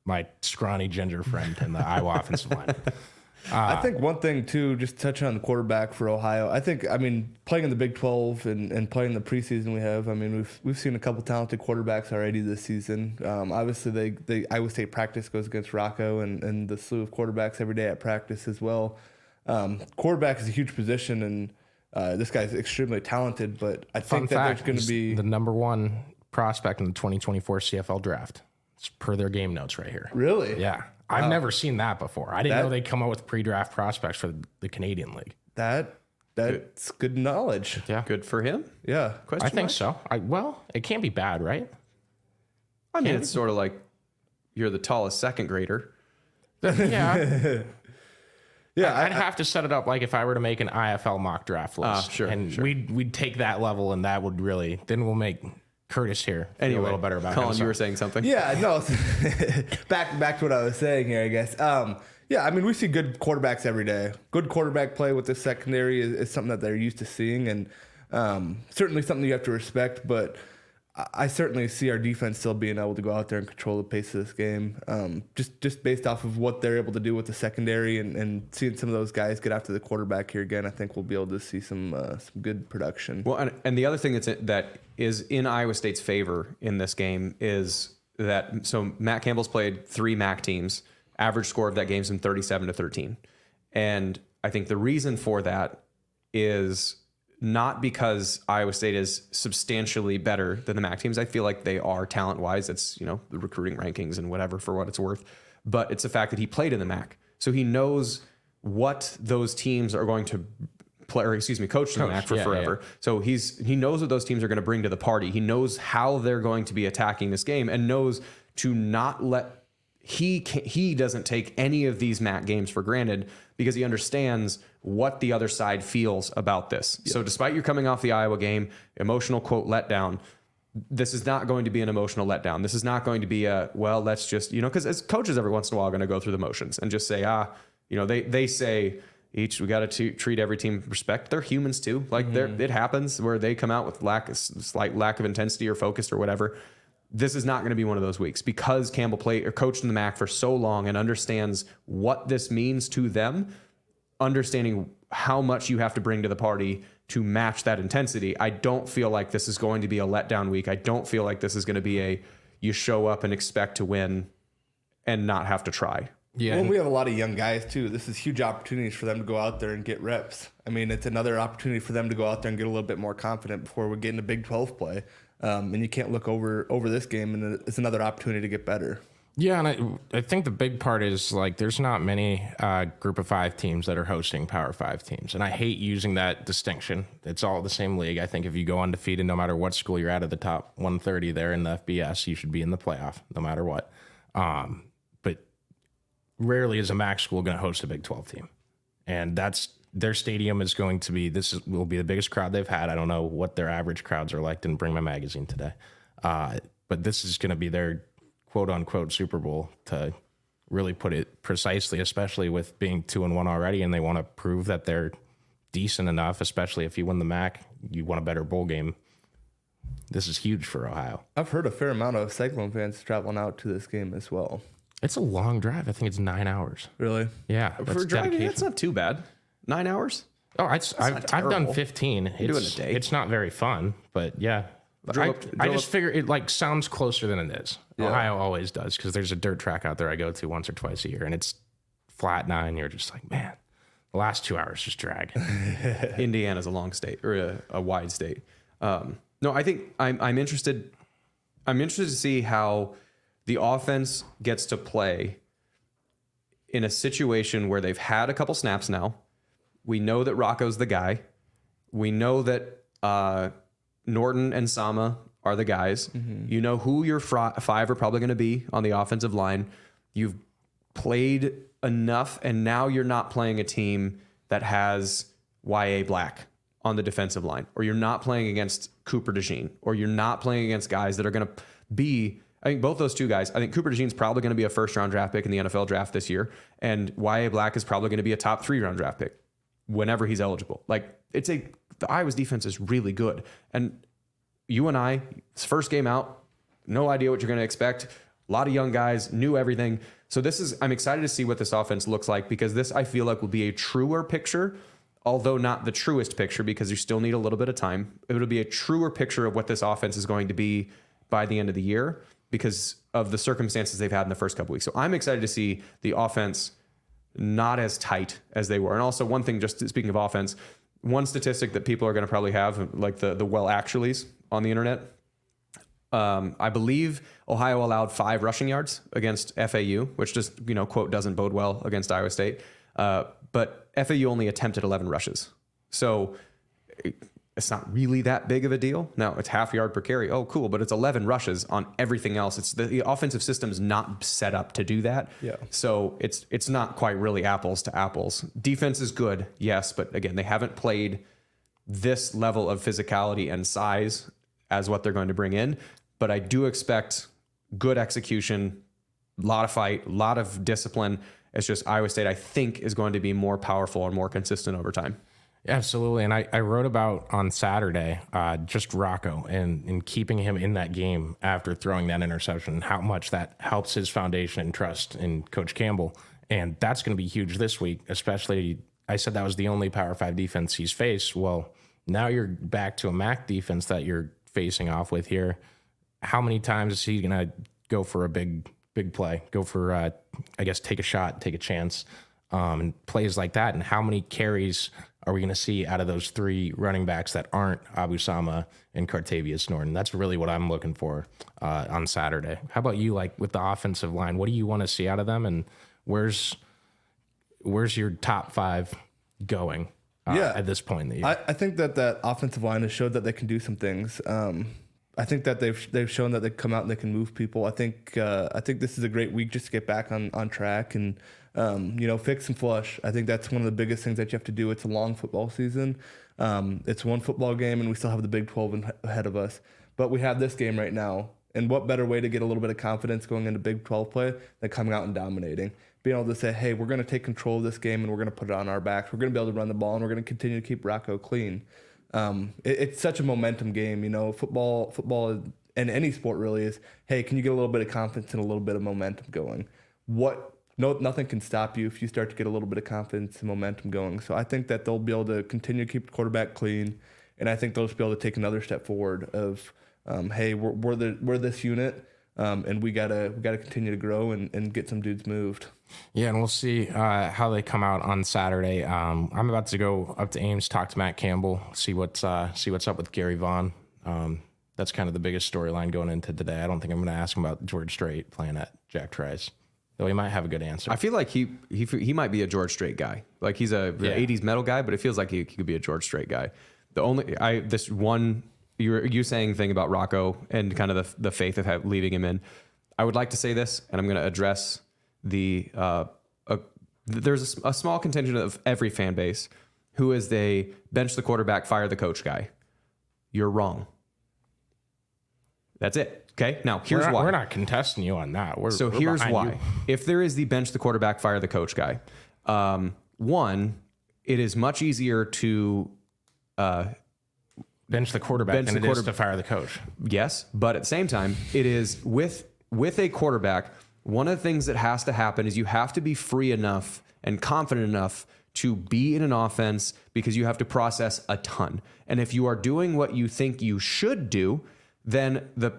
my scrawny ginger friend and the Iowa offensive line. I think one thing, too, just touching on the quarterback for Ohio, playing in the Big 12 and playing the preseason we have, we've seen a couple talented quarterbacks already this season. Obviously, the Iowa State practice goes against Rocco and the slew of quarterbacks every day at practice as well. Quarterback is a huge position, and this guy's extremely talented, but I think that there's going to be... the number 1 prospect in the 2024 CFL draft. It's per their game notes right here. Really? Yeah. I've never seen that before. I didn't know they come up with pre-draft prospects for the Canadian League. That's good knowledge. Yeah. Good for him. Yeah. I think so. It can't be bad, right? I mean, it's sort of like you're the tallest second grader. Yeah. Yeah, I'd have to set it up like if I were to make an IFL mock draft list. Sure. We'd take that level, and that would really... Then we'll make... Curtis here. Anyway, a little better about Colin, you were saying something. Yeah, no. back to what I was saying here, I guess. We see good quarterbacks every day. Good quarterback play with the secondary is something that they're used to seeing, and certainly something you have to respect, but I certainly see our defense still being able to go out there and control the pace of this game, just based off of what they're able to do with the secondary and seeing some of those guys get after the quarterback here again. I think we'll be able to see some good production. Well, and the other thing that is in Iowa State's favor in this game is that Matt Campbell's played 3 MAC teams. Average score of that game's in 37-13, and I think the reason for that is not because Iowa State is substantially better than the MAC teams. I feel like they are talent-wise. It's, the recruiting rankings and whatever for what it's worth. But it's the fact that he played in the MAC. So he knows what those teams are going to coach in the MAC for forever. Yeah. So he knows what those teams are going to bring to the party. He knows how they're going to be attacking this game and knows to not let... He doesn't take any of these MAC games for granted because he understands what the other side feels about this. Yep. So despite you coming off the Iowa game, emotional, quote, letdown, this is not going to be an emotional letdown. This is not going to be let's just, because as coaches every once in a while are going to go through the motions and just say, they say we got to treat every team with respect. They're humans too. Like it happens where they come out with slight lack of intensity or focus or whatever. This is not going to be one of those weeks because Campbell played or coached in the MAC for so long and understands what this means to them, understanding how much you have to bring to the party to match that intensity. I don't feel like this is going to be a letdown week. I don't feel like this is going to be you show up and expect to win and not have to try. Yeah. Well, we have a lot of young guys, too. This is huge opportunities for them to go out there and get reps. It's another opportunity for them to go out there and get a little bit more confident before we get into Big 12 play. And you can't look over this game, and it's another opportunity to get better. Yeah, and I think the big part is, there's not many Group of 5 teams that are hosting Power 5 teams, and I hate using that distinction. It's all the same league. I think if you go undefeated, no matter what school you're out of the top 130 there in the FBS, you should be in the playoff no matter what. But rarely is a MAC school going to host a Big 12 team, and that's their stadium is going to be, this will be the biggest crowd they've had. I don't know what their average crowds are like. Didn't bring my magazine today. But this is going to be their quote unquote Super Bowl, to really put it precisely, especially with being 2-1 already. And they want to prove that they're decent enough, especially if you win the MAC, you want a better bowl game. This is huge for Ohio. I've heard a fair amount of Cyclone fans traveling out to this game as well. It's a long drive. I think it's 9 hours. Really? Yeah. For driving, that's not too bad. 9 hours? Oh, I've done 15. It's, doing a day. It's not very fun, but yeah. I just figure it like sounds closer than it is. Yeah. Ohio always does, because there's a dirt track out there I go to once or twice a year, and it's flat 9. You're just like, man, the last 2 hours just drag. Indiana's a long state, or a wide state. No, I think I'm interested. I'm interested to see how the offense gets to play in a situation where they've had a couple snaps now. We know that Rocco's the guy. We know that Norton and Sama are the guys. Mm-hmm. You know who your five are probably going to be on the offensive line. You've played enough, and now you're not playing a team that has YA Black on the defensive line, or you're not playing against Cooper DeJean, or you're not playing against guys that are going to be, I think both those two guys, I think Cooper DeJean's probably going to be a first-round draft pick in the NFL draft this year, and YA Black is probably going to be a top 3-round draft pick whenever he's eligible. Like, the Iowa's defense is really good, and you and I, first game out, no idea what you're going to expect. A lot of young guys, knew everything. So I'm excited to see what this offense looks like, because this, I feel like, will be a truer picture, although not the truest picture, because you still need a little bit of time. It'll be a truer picture of what this offense is going to be by the end of the year, because of the circumstances they've had in the first couple weeks. So I'm excited to see the offense not as tight as they were. And also, one thing, just speaking of offense, one statistic that people are going to probably have, like the well actuallys on the internet. I believe Ohio allowed 5 rushing yards against FAU, which just, quote, doesn't bode well against Iowa State. But FAU only attempted 11 rushes. So it's not really that big of a deal. Now, it's half yard per carry. Oh, cool. But it's 11 rushes on everything else. It's the offensive system's not set up to do that. Yeah. So it's not quite really apples to apples. Defense is good, yes. But again, they haven't played this level of physicality and size as what they're going to bring in. But I do expect good execution, a lot of fight, a lot of discipline. It's just Iowa State, I think, is going to be more powerful and more consistent over time. Absolutely. And I wrote about on Saturday just Rocco and keeping him in that game after throwing that interception, how much that helps his foundation and trust in Coach Campbell. And that's going to be huge this week, especially. I said that was the only Power 5 defense he's faced. Well, now you're back to a MAC defense that you're facing off with here. How many times is he going to go for a big play, go for, I guess, take a shot, take a chance, and plays like that? And how many carries are we going to see out of those 3 running backs that aren't Abu Sama and Cartavious Norton? That's really what I'm looking for on Saturday. How about you, like, with the offensive line? What do you want to see out of them, and where's your top 5 going at this point in the year? I think that offensive line has showed that they can do some things. I think that they've shown that they come out and they can move people. I think this is a great week just to get back on track and fix and flush. I think that's one of the biggest things that you have to do. It's a long football season. It's one football game, and we still have the Big 12 ahead of us. But we have this game right now, and what better way to get a little bit of confidence going into Big 12 play than coming out and dominating? Being able to say, hey, we're going to take control of this game, and we're going to put it on our backs. We're going to be able to run the ball, and we're going to continue to keep Rocco clean. It's such a momentum game, football and any sport really is, hey, can you get a little bit of confidence and a little bit of momentum going? Nothing can stop you if you start to get a little bit of confidence and momentum going. So I think that they'll be able to continue to keep the quarterback clean. And I think they'll just be able to take another step forward of, hey, we're this unit. And we gotta continue to grow and get some dudes moved. Yeah, and we'll see how they come out on Saturday. I'm about to go up to Ames, talk to Matt Campbell, see what's up with Gary Vaughn. That's kind of the biggest storyline going into today. I don't think I'm going to ask him about George Strait playing at Jack Trice, though he might have a good answer. I feel like he might be a George Strait guy. Like, he's a 80s metal guy, but it feels like he could be a George Strait guy. You saying thing about Rocco and kind of the faith of leaving him in. I would like to say this, and I'm going to address there's a small contingent of every fan base who is a bench the quarterback, fire the coach guy. You're wrong. That's it. Okay. Now here's why. We're not contesting you on that. So here's why. If there is the bench the quarterback, fire the coach guy, one, it is much easier to bench the quarterback than it is to fire the coach. Yes, but at the same time, it is with a quarterback. One of the things that has to happen is you have to be free enough and confident enough to be in an offense because you have to process a ton. And if you are doing what you think you should do, then the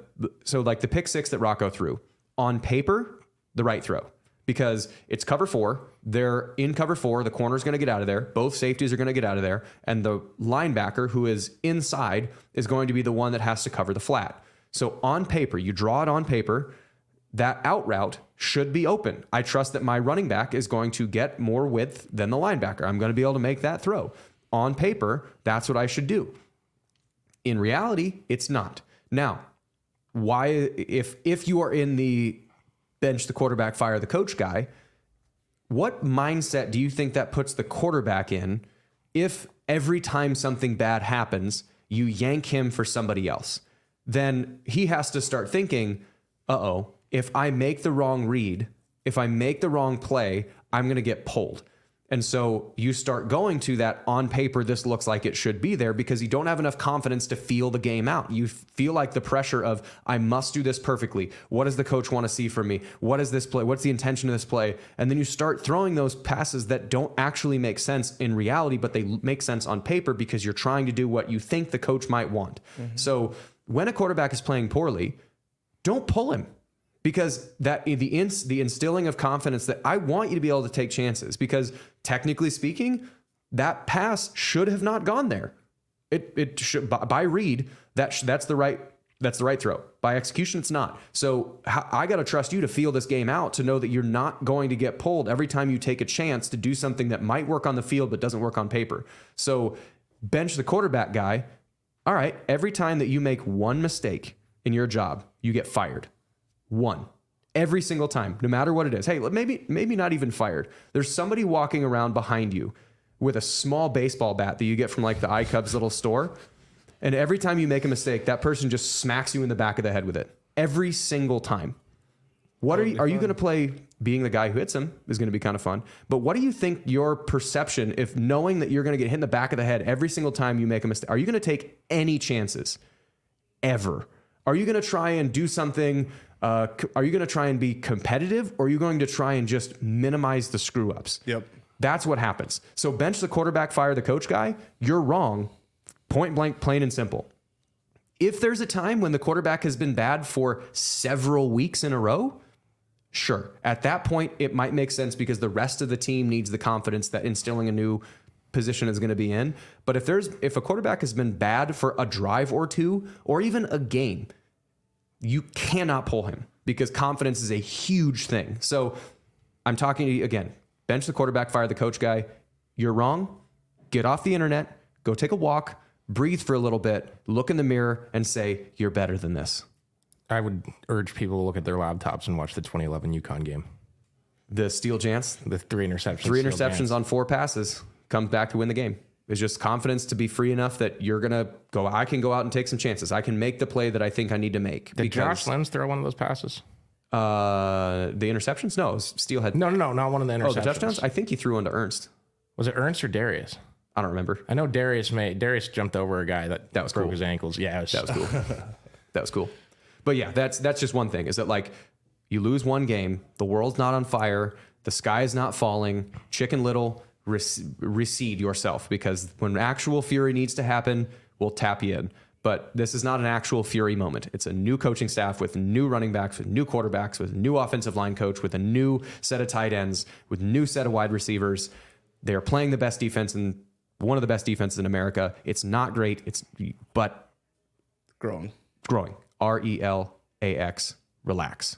pick six that Rocco threw on paper, the right throw, because it's cover four. They're in cover four. The corner's going to get out of there. Both safeties are going to get out of there. And the linebacker who is inside is going to be the one that has to cover the flat. So on paper, you draw it on paper. That out route should be open. I trust that my running back is going to get more width than the linebacker. I'm going to be able to make that throw. On paper, that's what I should do. In reality, it's not. Now, why, if you are in the bench the quarterback, fire the coach guy, what mindset do you think that puts the quarterback in if every time something bad happens, you yank him for somebody else? Then he has to start thinking, uh-oh, if I make the wrong read, if I make the wrong play, I'm going to get pulled. And so you start going to that on paper, this looks like it should be there because you don't have enough confidence to feel the game out. You feel like the pressure of, I must do this perfectly. What does the coach want to see from me? What is this play? What's the intention of this play? And then you start throwing those passes that don't actually make sense in reality, but they make sense on paper because you're trying to do what you think the coach might want. Mm-hmm. So when a quarterback is playing poorly, don't pull him. Because the instilling of confidence that I want you to be able to take chances, because technically speaking, that pass should have not gone there. It should, by read, that's the right throw. By execution, it's not. So I got to trust you to feel this game out, to know that you're not going to get pulled every time you take a chance to do something that might work on the field but doesn't work on paper. So bench the quarterback guy. All right, every time that you make one mistake in your job, you get fired. One, every single time, no matter what it is. Hey, maybe not even fired. There's somebody walking around behind you with a small baseball bat that you get from like the iCubs little store. And every time you make a mistake, that person just smacks you in the back of the head with it. Every single time. Are you going to play being the guy who hits him is going to be kind of fun. But what do you think your perception, if knowing that you're going to get hit in the back of the head every single time you make a mistake, are you going to take any chances ever? Are you going to try and do something? Are you going to try and be competitive, or are you going to try and just minimize the screw ups? Yep. That's what happens. So bench the quarterback, fire the coach guy. You're wrong. Point blank, plain and simple. If there's a time when the quarterback has been bad for several weeks in a row, sure. At that point, it might make sense because the rest of the team needs the confidence that instilling a new position is going to be in. But if a quarterback has been bad for a drive or two, or even a game, you cannot pull him because confidence is a huge thing. So I'm talking to you again, bench the quarterback, fire the coach guy. You're wrong. Get off the internet, go take a walk, breathe for a little bit, look in the mirror and say, you're better than this. I would urge people to look at their laptops and watch the 2011 UConn game. The Steel Jantz. The three interceptions on four passes comes back to win the game. It's just confidence to be free enough that you're going to go, I can go out and take some chances. I can make the play that I think I need to make. Did Josh Lenz throw one of those passes? The interceptions? No, it was Steelhead. No, not one of the interceptions. Oh, the touchdowns? I think he threw one to Ernst. Was it Ernst or Darius? I don't remember. I know Darius jumped over a guy that was broke cool. His ankles. Yeah, that was cool. That was cool. But yeah, that's just one thing, is that like you lose one game, the world's not on fire, the sky is not falling, Chicken Little, recede yourself, because when actual fury needs to happen, we'll tap you in. But this is not an actual fury moment. It's a new coaching staff with new running backs, with new quarterbacks, with new offensive line coach, with a new set of tight ends, with new set of wide receivers. They are playing the best defense and one of the best defenses in America. It's not great. But growing. RELAX. Relax.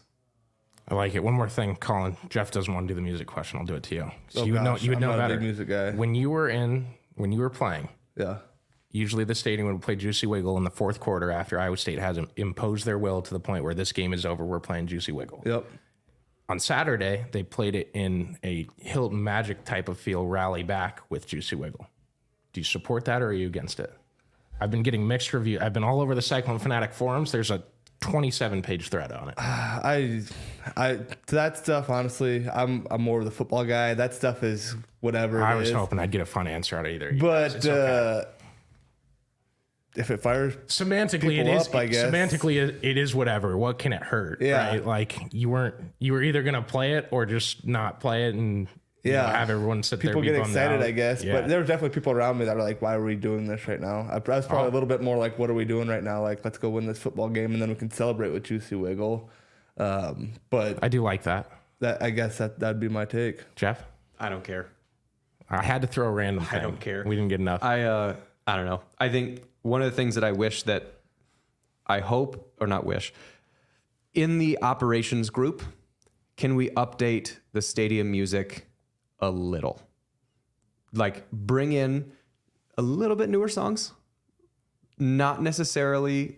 I like it. One more thing, Colin. Jeff doesn't want to do the music question. I'll do it to you. So you would know better. I'm not a big music guy. When you were playing, yeah. Usually the stadium would play Juicy Wiggle in the fourth quarter after Iowa State has imposed their will to the point where this game is over. We're playing Juicy Wiggle. Yep. On Saturday, they played it in a Hilton Magic type of feel, rally back with Juicy Wiggle. Do you support that or are you against it? I've been getting mixed reviews. I've been all over the Cyclone Fanatic forums. There's a 27-page thread on it. That stuff, honestly, I'm more of the football guy. That stuff is whatever. I was hoping I'd get a fun answer out of either. But if it fires semantically, it is. Up, I guess. Semantically, it is whatever. What can it hurt? Yeah, right? Like you were either gonna play it or just not play it, and have everyone sit there. People get excited, I guess. Yeah. But there were definitely people around me that were like, "Why are we doing this right now?" I was probably a little bit more like, "What are we doing right now? Like, let's go win this football game, and then we can celebrate with Juicy Wiggle." But I do like that. I guess that'd be my take. Jeff, I don't care. I had to throw a random thing. I don't care. We didn't get enough. I don't know. I think one of the things that I wish that I hope, or not wish, in the operations group, can we update the stadium music a little? Like bring in a little bit newer songs, not necessarily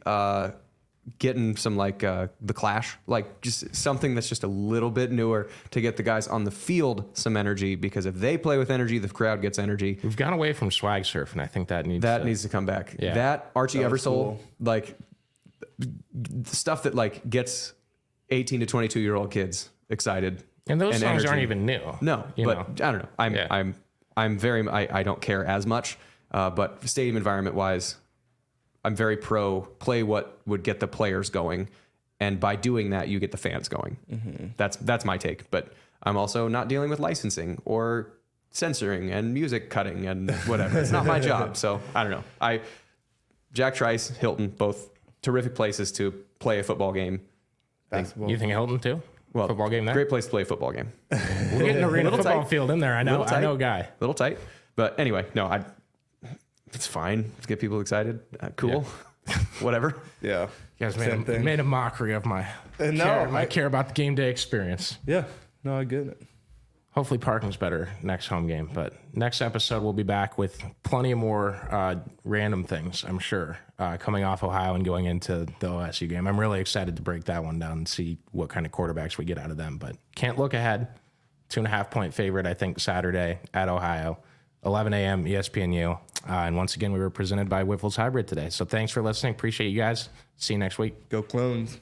getting some like The Clash, like just something that's just a little bit newer to get the guys on the field some energy, because if they play with energy, the crowd gets energy. We've gone away from swag surf, and I think that needs to come back. Yeah. That Archie Eversole, cool. Like stuff that like gets 18 to 22-year-old kids excited. And those and songs energy. Aren't even new. No, but know. I don't know. I'm very I don't care as much, but stadium environment wise, I'm very pro play what would get the players going, and by doing that, you get the fans going. Mm-hmm. That's my take. But I'm also not dealing with licensing or censoring and music cutting and whatever. It's not my job, so I don't know. Jack Trice, Hilton, both terrific places to play a football game. You think Hilton too? Well, football game there. Great place to play a football game. We're getting a real football field in there. I know, guy. Little tight, but anyway, no, it's fine. Let's get people excited. Cool. Yeah. Whatever. Yeah. You guys made a mockery of my care about the game day experience. Yeah. No, I get it. Hopefully parking's better next home game. But next episode, we'll be back with plenty of more random things, I'm sure, coming off Ohio and going into the OSU game. I'm really excited to break that one down and see what kind of quarterbacks we get out of them. But can't look ahead. 2.5-point favorite, I think, Saturday at Ohio. 11 a.m. ESPNU. And once again, we were presented by Wiffles Hybrid today. So thanks for listening. Appreciate you guys. See you next week. Go Clones.